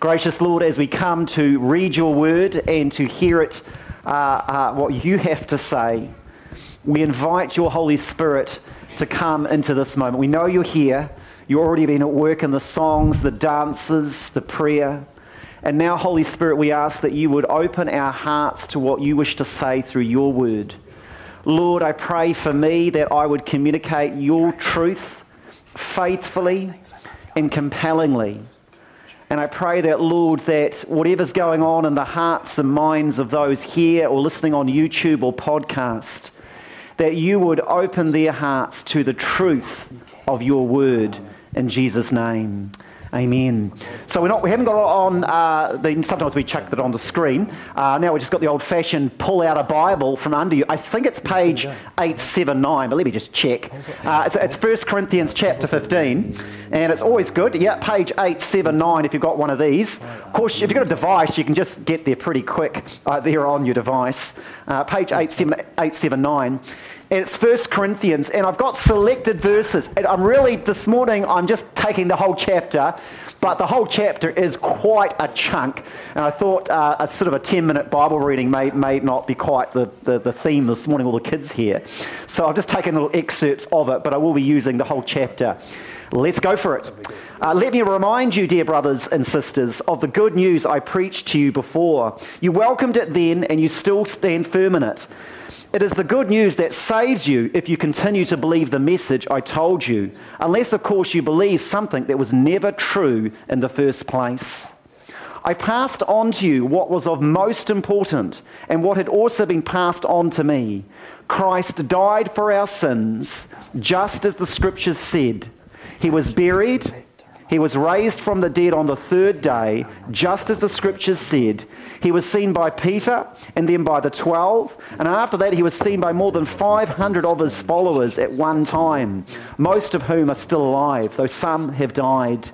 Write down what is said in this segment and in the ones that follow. Gracious Lord, as we come to read your word and to hear it, what you have to say, we invite your Holy Spirit to come into this moment. We know you're here. You've already been at work in the songs, the dances, the prayer. And now, Holy Spirit, we ask that you would open our hearts to what you wish to say through your word. Lord, I pray for me that I would communicate your truth faithfully and compellingly. And I pray that, Lord, that whatever's going on in the hearts and minds of those here or listening on YouTube or podcast, that you would open their hearts to the truth of your word in Jesus' name. Amen. So we haven't got it on, sometimes we chuck that on the screen. Now we've just got the old-fashioned pull out a Bible from under you. I think it's page 879, but let me just check. It's 1 Corinthians chapter 15, and it's always good. Yeah, page 879 if you've got one of these. Of course, if you've got a device, you can just get there pretty quick there on your device. Page 879. And it's 1 Corinthians, and I've got selected verses. And this morning I'm just taking the whole chapter, but the whole chapter is quite a chunk. And I thought a sort of a 10-minute Bible reading may not be quite the theme this morning, all the kids here. So I've just taken little excerpts of it, but I will be using the whole chapter. Let's go for it. Let me remind you, dear brothers and sisters, of the good news I preached to you before. You welcomed it then, and you still stand firm in it. It is the good news that saves you if you continue to believe the message I told you, unless, of course, you believe something that was never true in the first place. I passed on to you what was of most importance and what had also been passed on to me. Christ died for our sins, just as the Scriptures said. He was buried. He was raised from the dead on the third day, just as the Scriptures said. He was seen by Peter and then by the 12. And after that, he was seen by more than 500 of his followers at one time, most of whom are still alive, though some have died.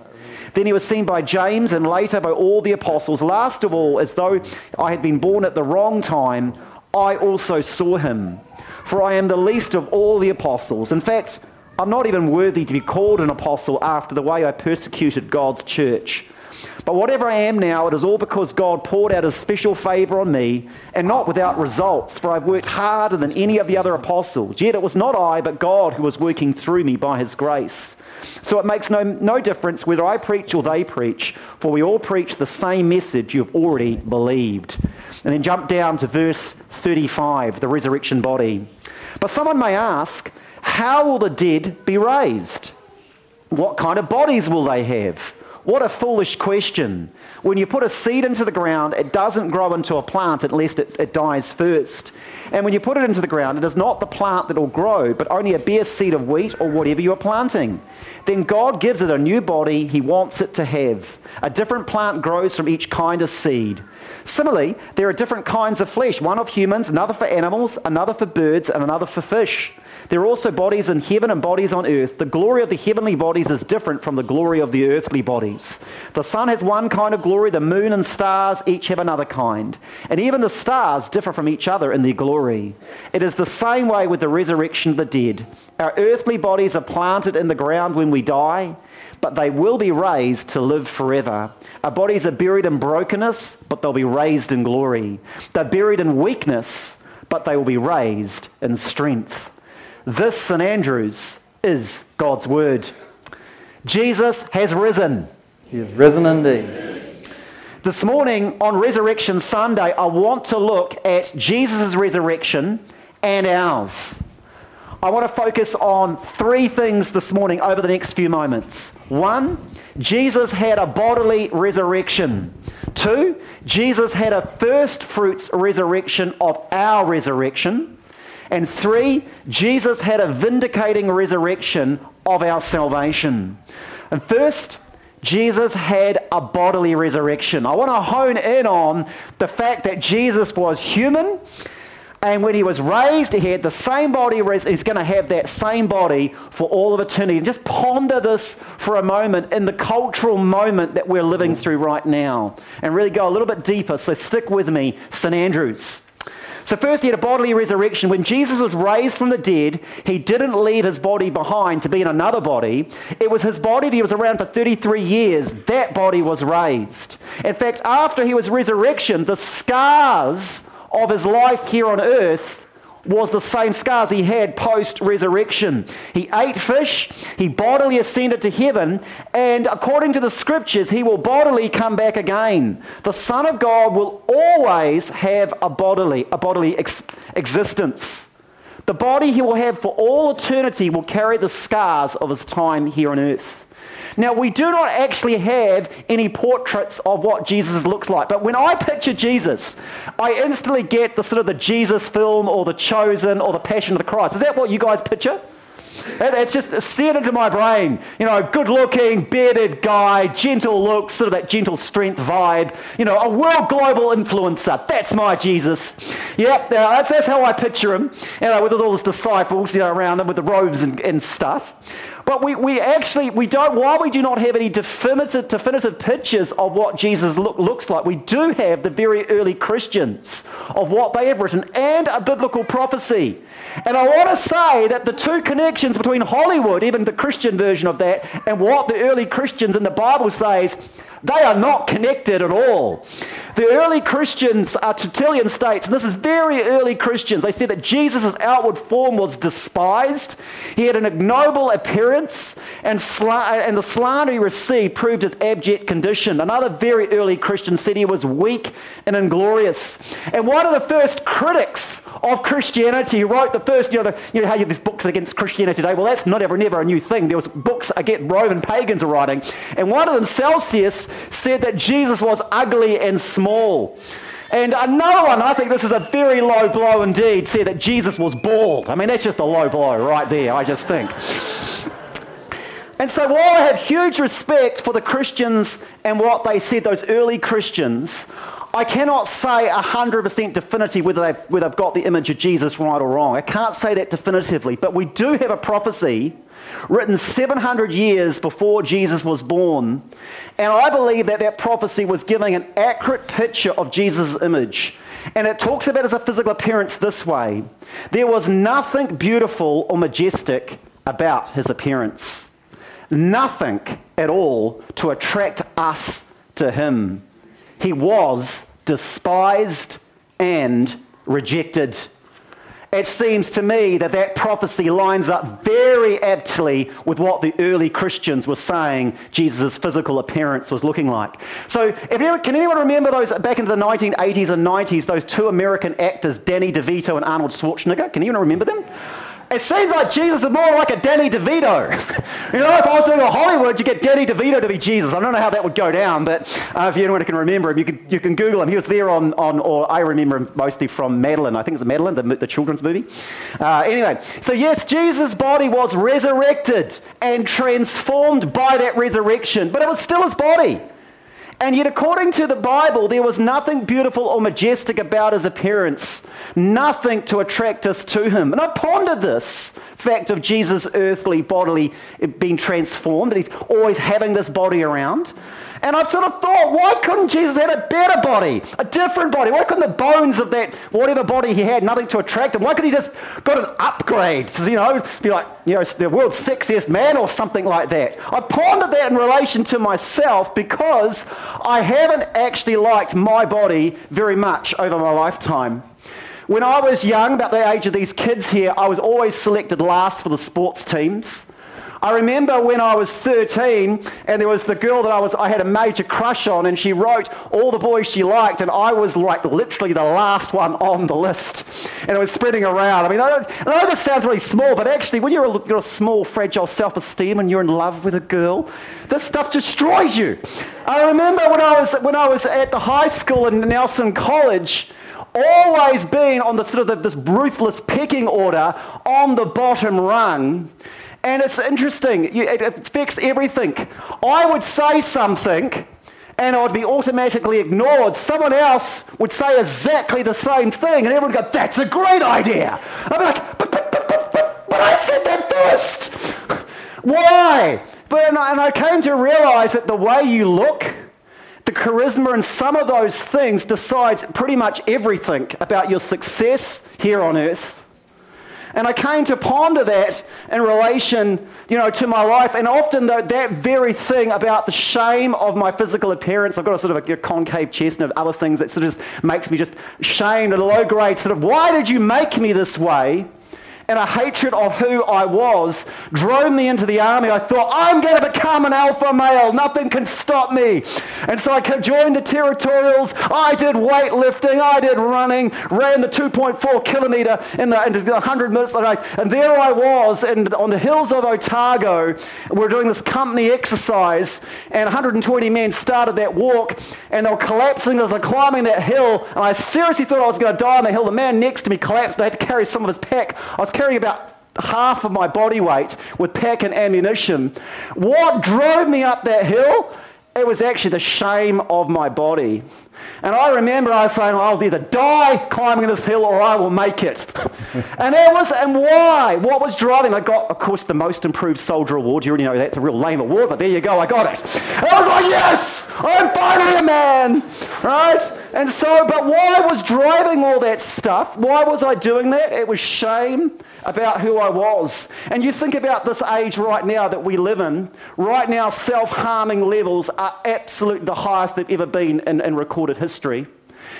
Then he was seen by James and later by all the apostles. Last of all, as though I had been born at the wrong time, I also saw him. For I am the least of all the apostles. In fact, I'm not even worthy to be called an apostle after the way I persecuted God's church. But whatever I am now, it is all because God poured out his special favor on me, and not without results, for I've worked harder than any of the other apostles. Yet it was not I, but God who was working through me by his grace. So it makes no difference whether I preach or they preach, for we all preach the same message you've already believed. And then jump down to verse 35, the resurrection body. But someone may ask, how will the dead be raised? What kind of bodies will they have? What a foolish question. When you put a seed into the ground, it doesn't grow into a plant unless it dies first. And when you put it into the ground, it is not the plant that will grow, but only a bare seed of wheat or whatever you are planting. Then God gives it a new body he wants it to have. A different plant grows from each kind of seed. Similarly, there are different kinds of flesh, one of humans, another for animals, another for birds, and another for fish. There are also bodies in heaven and bodies on earth. The glory of the heavenly bodies is different from the glory of the earthly bodies. The sun has one kind of glory. The moon and stars each have another kind. And even the stars differ from each other in their glory. It is the same way with the resurrection of the dead. Our earthly bodies are planted in the ground when we die, but they will be raised to live forever. Our bodies are buried in brokenness, but they'll be raised in glory. They're buried in weakness, but they will be raised in strength. This, St. Andrews, is God's word. Jesus has risen. He has risen indeed. This morning on Resurrection Sunday, I want to look at Jesus' resurrection and ours. I want to focus on three things this morning over the next few moments. One, Jesus had a bodily resurrection. Two, Jesus had a first fruits resurrection of our resurrection. And three, Jesus had a vindicating resurrection of our salvation. And first, Jesus had a bodily resurrection. I want to hone in on the fact that Jesus was human, and when he was raised, he had the same body. He's going to have that same body for all of eternity. And just ponder this for a moment in the cultural moment that we're living through right now, and really go a little bit deeper. So stick with me, St. Andrews. So first he had a bodily resurrection. When Jesus was raised from the dead, he didn't leave his body behind to be in another body. It was his body that was around for 33 years. That body was raised. In fact, after his resurrection, the scars of his life here on earth was the same scars he had post-resurrection. He ate fish, he bodily ascended to heaven, and according to the scriptures, he will bodily come back again. The Son of God will always have a bodily existence. The body he will have for all eternity will carry the scars of his time here on earth. Now, we do not actually have any portraits of what Jesus looks like, but when I picture Jesus, I instantly get the Jesus film or the Chosen or the Passion of the Christ. Is that what you guys picture? It's just seared into my brain. You know, good-looking, bearded guy, gentle look, that gentle strength vibe. You know, a world global influencer. That's my Jesus. Yep, that's how I picture him. You know, with all his disciples, around him with the robes and stuff. But we do not have any definitive pictures of what Jesus looks like, we do have the very early Christians of what they had written and a biblical prophecy. And I want to say that the two connections between Hollywood, even the Christian version of that, and what the early Christians in the Bible says, they are not connected at all. The early Christians, Tertullian states, and this is very early Christians, they said that Jesus' outward form was despised, he had an ignoble appearance, and the slander he received proved his abject condition. Another very early Christian said he was weak and inglorious. And one of the first critics of Christianity, who wrote the first, how you have these books against Christianity today, well, that's never a new thing. There was books against Roman pagans were writing. And one of them, Celsius, said that Jesus was ugly and small. And another one, I think this is a very low blow indeed, said that Jesus was bald. I mean, that's just a low blow right there, I just think. And so while I have huge respect for the Christians and what they said, those early Christians, I cannot say 100% definitively whether they've got the image of Jesus right or wrong. I can't say that definitively, but we do have a prophecy written 700 years before Jesus was born. And I believe that prophecy was giving an accurate picture of Jesus' image. And it talks about his physical appearance this way. There was nothing beautiful or majestic about his appearance. Nothing at all to attract us to him. He was despised and rejected. It seems to me that prophecy lines up very aptly with what the early Christians were saying Jesus' physical appearance was looking like. So can anyone remember those back into the 1980s and 90s, those two American actors, Danny DeVito and Arnold Schwarzenegger? Can anyone remember them? It seems like Jesus is more like a Danny DeVito. If I was doing a Hollywood, you get Danny DeVito to be Jesus. I don't know how that would go down, but if anyone can remember him, you can Google him. He was there or I remember him mostly from Madeline. I think it's Madeline, the children's movie. Anyway, so yes, Jesus' body was resurrected and transformed by that resurrection, but it was still his body. And yet, according to the Bible, there was nothing beautiful or majestic about his appearance, nothing to attract us to him. And I pondered this fact of Jesus' earthly bodily being transformed, that he's always having this body around. And I've thought, why couldn't Jesus have a better body, a different body? Why couldn't the bones of that, whatever body he had, nothing to attract him? Why couldn't he just got an upgrade? Be like, the world's sexiest man or something like that. I pondered that in relation to myself because I haven't actually liked my body very much over my lifetime. When I was young, about the age of these kids here, I was always selected last for the sports teams. I remember when I was 13 and there was the girl that I had a major crush on, and she wrote all the boys she liked, and I was like literally the last one on the list, and it was spreading around. I mean, I know this sounds really small, but actually when you're a small, fragile self-esteem and you're in love with a girl, this stuff destroys you. I remember when I was at the high school in Nelson College, always being on this ruthless pecking order on the bottom rung. And it's interesting, it affects everything. I would say something and I would be automatically ignored. Someone else would say exactly the same thing and everyone would go, that's a great idea. I'd be like, but I said that first. Why? And I came to realize that the way you look, the charisma and some of those things decides pretty much everything about your success here on earth. And I came to ponder that in relation, to my life. And often, though, that very thing about the shame of my physical appearance, I've got a sort of a concave chest and other things that sort of makes me just shamed at a low grade, sort of, why did you make me this way? And a hatred of who I was drove me into the army. I thought, I'm going to become an alpha male. Nothing can stop me. And so I joined the territorials. I did weightlifting. I did running. Ran the 2.4 kilometre in the 100 minutes that and there I was on the hills of Otago. We're doing this company exercise, and 120 men started that walk, and they were collapsing as I was climbing that hill. And I seriously thought I was going to die on the hill. The man next to me collapsed. I had to carry some of his pack. I was carrying about half of my body weight with pack and ammunition. What drove me up that hill? It was actually the shame of my body. And I remember I was saying, I'll either die climbing this hill or I will make it. and why? What was driving? I got, of course, the Most Improved Soldier Award. You already know that's a real lame award, but there you go, I got it. And I was like, yes, I'm finally a man, right? And so, but why was driving all that stuff? Why was I doing that? It was shame about who I was. And you think about this age right now that we live in. Right now, self-harming levels are absolutely the highest they've ever been in recorded history.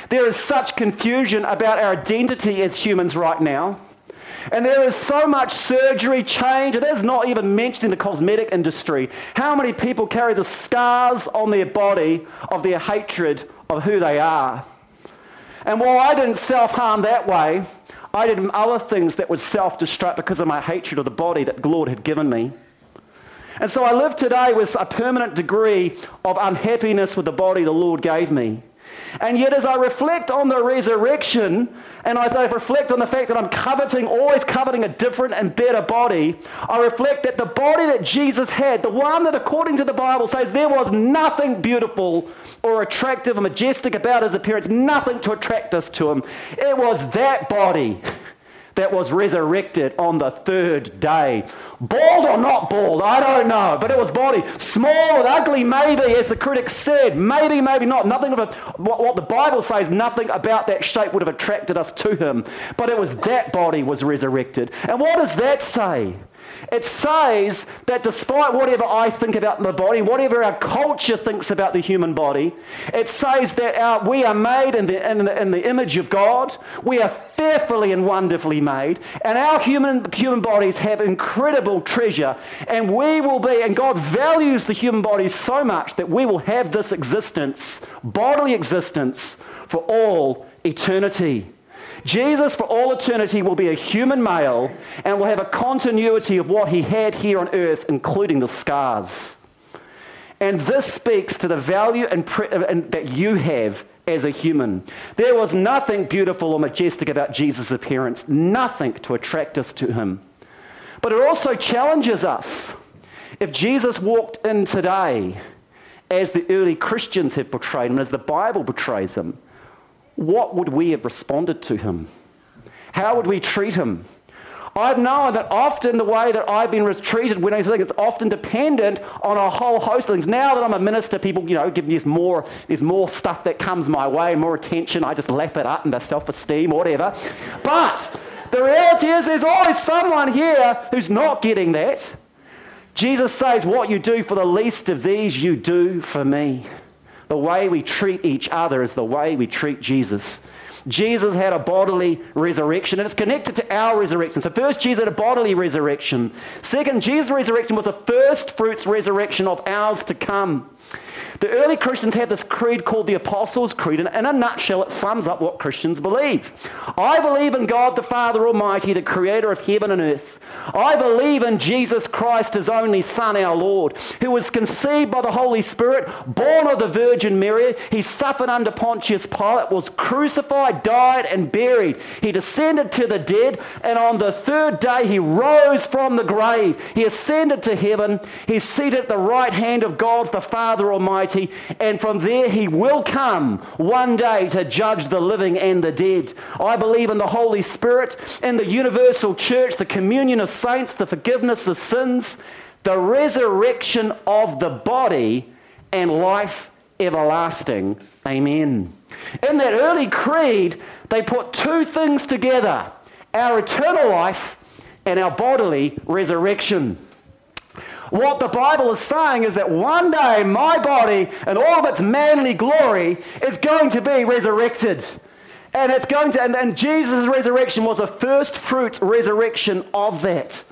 There is such confusion about our identity as humans right now. And there is so much surgery, change, and that's not even mentioned in the cosmetic industry. How many people carry the scars on their body of their hatred of who they are? And while I didn't self-harm that way, I did other things that would self-destruct because of my hatred of the body that the Lord had given me. And so I live today with a permanent degree of unhappiness with the body the Lord gave me. And yet as I reflect on the resurrection, and as I reflect on the fact that I'm always coveting a different and better body, I reflect that the body that Jesus had, the one that according to the Bible says there was nothing beautiful or attractive or majestic about his appearance, nothing to attract us to him. It was that body that was resurrected on the third day. Bald or not bald, I don't know, but it was body. Small and ugly, maybe, as the critics said. Maybe, maybe not. Nothing of what the Bible says, nothing about that shape would have attracted us to him. But it was that body was resurrected. And what does that say? It says that despite whatever I think about the body, whatever our culture thinks about the human body, it says that we are made in the image of God. We are fearfully and wonderfully made, and our human bodies have incredible treasure, and we will be, and God values the human body so much that we will have this existence, bodily existence, for all eternity. Jesus for all eternity will be a human male and will have a continuity of what he had here on earth, including the scars. And this speaks to the value and that you have as a human. There was nothing beautiful or majestic about Jesus' appearance, nothing to attract us to him. But it also challenges us. If Jesus walked in today, as the early Christians have portrayed him, as the Bible portrays him, what would we have responded to him? How would we treat him? I've known that often the way that I've been treated, when I think it's often dependent on a whole host of things. Now that I'm a minister, people, give me there's more stuff that comes my way, more attention. I just lap it up and their self-esteem, whatever. But the reality is there's always someone here who's not getting that. Jesus says, what you do for the least of these, you do for me. The way we treat each other is the way we treat Jesus. Jesus had a bodily resurrection, and it's connected to our resurrection. So first, Jesus had a bodily resurrection. Second, Jesus' resurrection was the first fruits resurrection of ours to come. The early Christians had this creed called the Apostles' Creed, and in a nutshell, it sums up what Christians believe. I believe in God the Father Almighty, the creator of heaven and earth. I believe in Jesus Christ, his only Son, our Lord, who was conceived by the Holy Spirit, born of the Virgin Mary. He suffered under Pontius Pilate, was crucified, died, and buried. He descended to the dead, and on the third day, he rose from the grave. He ascended to heaven. He's seated at the right hand of God the Father Almighty. And from there he will come one day to judge the living and the dead. I believe in the Holy Spirit, in the universal church, the communion of saints, the forgiveness of sins, the resurrection of the body, and life everlasting. Amen. In that early creed, they put two things together, our eternal life and our bodily resurrection. What the Bible is saying is that one day my body and all of its manly glory is going to be resurrected. And it's going to, and Jesus' resurrection was a first fruits resurrection of that.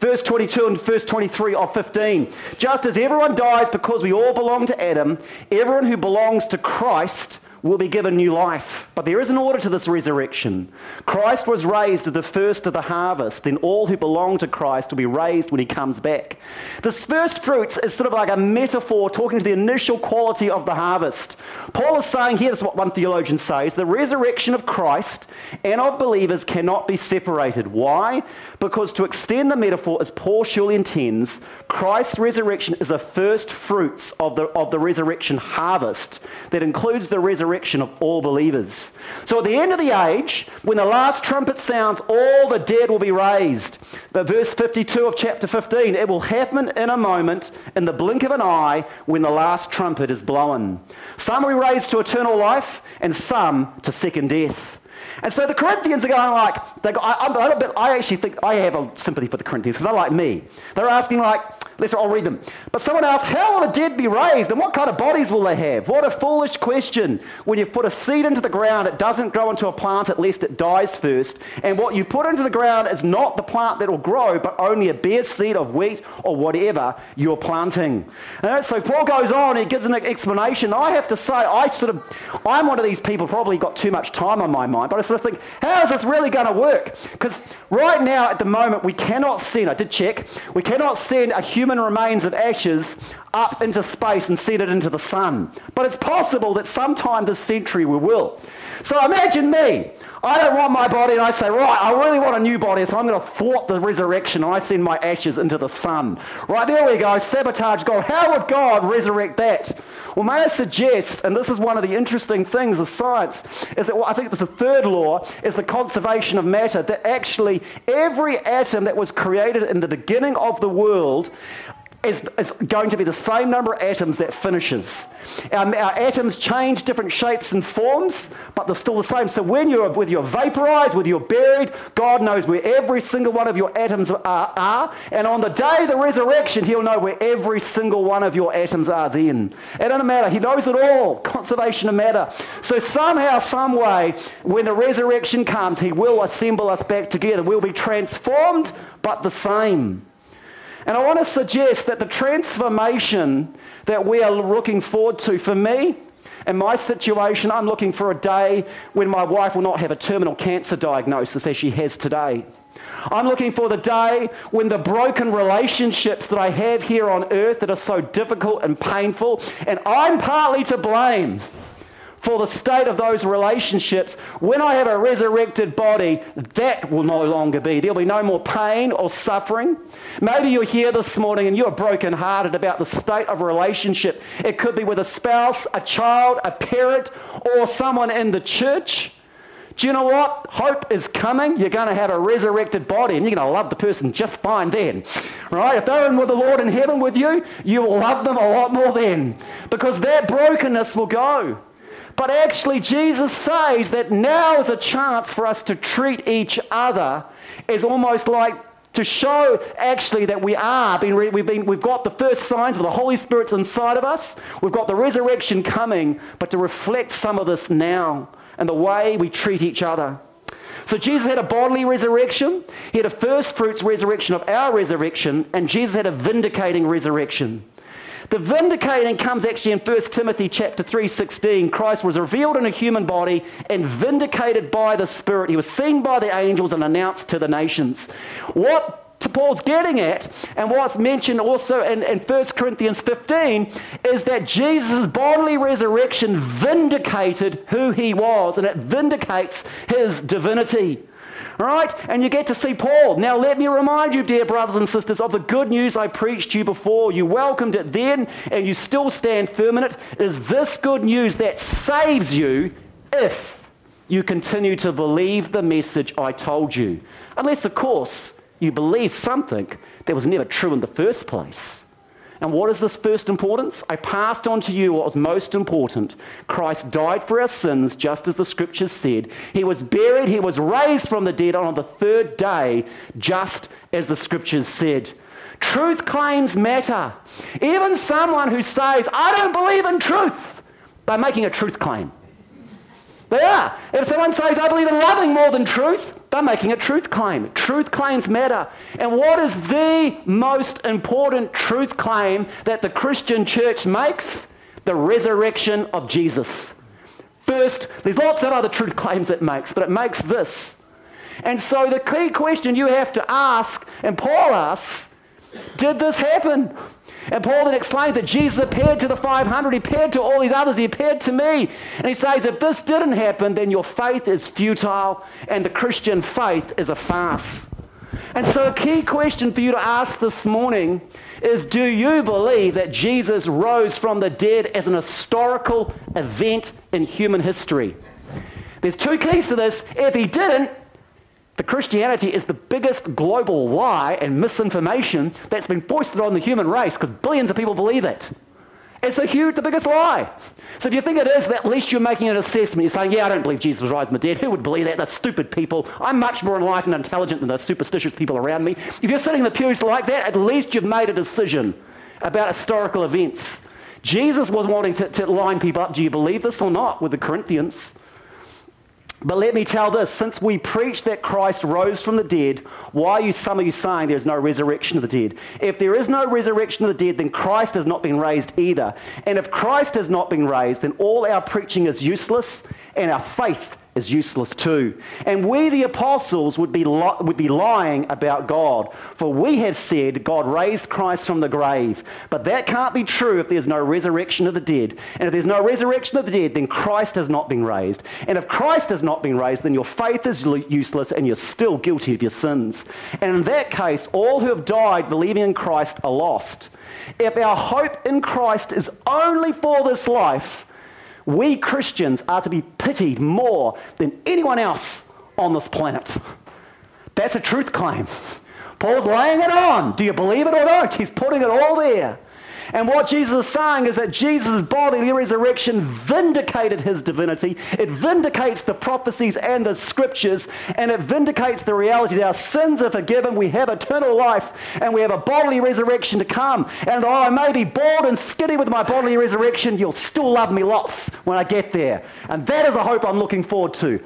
Verse 22 and verse 23 of 15. Just as everyone dies because we all belong to Adam, everyone who belongs to Christ will be given new life. But there is an order to this resurrection. Christ was raised at the first of the harvest. Then all who belong to Christ will be raised when he comes back. This first fruits is sort of like a metaphor talking to the initial quality of the harvest. Paul is saying here, this is what one theologian says, the resurrection of Christ and of believers cannot be separated. Why? Because to extend the metaphor as Paul surely intends, Christ's resurrection is the first fruits of the resurrection harvest that includes the resurrection of all believers. So at the end of the age, when the last trumpet sounds, all the dead will be raised. But verse 52 of chapter 15, it will happen in a moment, in the blink of an eye, when the last trumpet is blown. Some will be raised to eternal life, and some to second death. And so the Corinthians are going like, I actually think I have a sympathy for the Corinthians because they're like me. They're asking like, I'll read them. But someone asked, how will the dead be raised and what kind of bodies will they have? What a foolish question. When you put a seed into the ground, it doesn't grow into a plant unless it dies first. And what you put into the ground is not the plant that will grow, but only a bare seed of wheat or whatever you're planting. And so Paul goes on, he gives an explanation. I have to say, I'm one of these people, probably got too much time on my mind, but I sort of think, how is this really going to work? Because right now at the moment, we cannot send a human remains of ashes up into space and set it into the sun. But it's possible that sometime this century we will. So imagine me. I don't want my body and I say, right, I really want a new body, so I'm going to thwart the resurrection and I send my ashes into the sun. Right, there we go, sabotage God. How would God resurrect that? Well, may I suggest, and this is one of the interesting things of science, is that I think there's a third law, is the conservation of matter, that actually every atom that was created in the beginning of the world is going to be the same number of atoms that finishes. Our atoms change different shapes and forms, but they're still the same. So whether you're vaporized, whether you're buried, God knows where every single one of your atoms are. And on the day of the resurrection, he'll know where every single one of your atoms are then. It doesn't matter. He knows it all. Conservation of matter. So somehow, some way, when the resurrection comes, he will assemble us back together. We'll be transformed, but the same. And I want to suggest that the transformation that we are looking forward to, for me and my situation, I'm looking for a day when my wife will not have a terminal cancer diagnosis as she has today. I'm looking for the day when the broken relationships that I have here on earth that are so difficult and painful, and I'm partly to blame for the state of those relationships, when I have a resurrected body, that will no longer be. There'll be no more pain or suffering. Maybe you're here this morning and you're brokenhearted about the state of a relationship. It could be with a spouse, a child, a parent, or someone in the church. Do you know what? Hope is coming. You're going to have a resurrected body and you're going to love the person just fine then. Right? If they're in with the Lord in heaven with you, you will love them a lot more then, because that brokenness will go. But actually, Jesus says that now is a chance for us to treat each other as almost like to show actually that we've got the first signs of the Holy Spirit's inside of us. We've got the resurrection coming, but to reflect some of this now and the way we treat each other. So Jesus had a bodily resurrection, he had a first fruits resurrection of our resurrection, and Jesus had a vindicating resurrection. The vindicating comes actually in 1 Timothy chapter 3:16. Christ was revealed in a human body and vindicated by the Spirit. He was seen by the angels and announced to the nations. What Paul's getting at, and what's mentioned also in 1 Corinthians 15, is that Jesus' bodily resurrection vindicated who he was, and it vindicates his divinity. Right? And you get to see Paul. Now let me remind you, dear brothers and sisters, of the good news I preached to you before. You welcomed it then, and you still stand firm in it. It is this good news that saves you if you continue to believe the message I told you. Unless, of course, you believe something that was never true in the first place. And what is this first importance? I passed on to you what was most important. Christ died for our sins, just as the scriptures said. He was buried, he was raised from the dead on the third day, just as the scriptures said. Truth claims matter. Even someone who says, I don't believe in truth, they're making a truth claim. They are. If someone says, I believe in loving more than truth, they're making a truth claim. Truth claims matter. And what is the most important truth claim that the Christian church makes? The resurrection of Jesus. First, there's lots of other truth claims it makes, but it makes this. And so the key question you have to ask, and Paul asks, did this happen? And Paul then explains that Jesus appeared to the 500, he appeared to all these others, he appeared to me. And he says, if this didn't happen, then your faith is futile and the Christian faith is a farce. And so a key question for you to ask this morning is, do you believe that Jesus rose from the dead as an historical event in human history? There's two keys to this. If he didn't, the Christianity is the biggest global lie and misinformation that's been foisted on the human race because billions of people believe it. It's the biggest lie. So if you think it is, at least you're making an assessment. You're saying, yeah, I don't believe Jesus was raised from the dead. Who would believe that? They're stupid people. I'm much more enlightened and intelligent than those superstitious people around me. If you're sitting in the pews like that, at least you've made a decision about historical events. Jesus was wanting to line people up. Do you believe this or not with the Corinthians? But let me tell this, since we preach that Christ rose from the dead, why are some of you saying there's no resurrection of the dead? If there is no resurrection of the dead, then Christ has not been raised either. And if Christ has not been raised, then all our preaching is useless and our faith is useless too. And we, the apostles, would be lying about God. For we have said God raised Christ from the grave. But that can't be true if there's no resurrection of the dead. And if there's no resurrection of the dead, then Christ has not been raised. And if Christ has not been raised, then your faith is useless and you're still guilty of your sins. And in that case, all who have died believing in Christ are lost. If our hope in Christ is only for this life, we Christians are to be pitied more than anyone else on this planet. That's a truth claim. Paul's laying it on. Do you believe it or don't? He's putting it all there. And what Jesus is saying is that Jesus' bodily resurrection vindicated his divinity. It vindicates the prophecies and the scriptures, and it vindicates the reality that our sins are forgiven, we have eternal life, and we have a bodily resurrection to come. And though I may be bald and skinny with my bodily resurrection, you'll still love me lots when I get there. And that is a hope I'm looking forward to.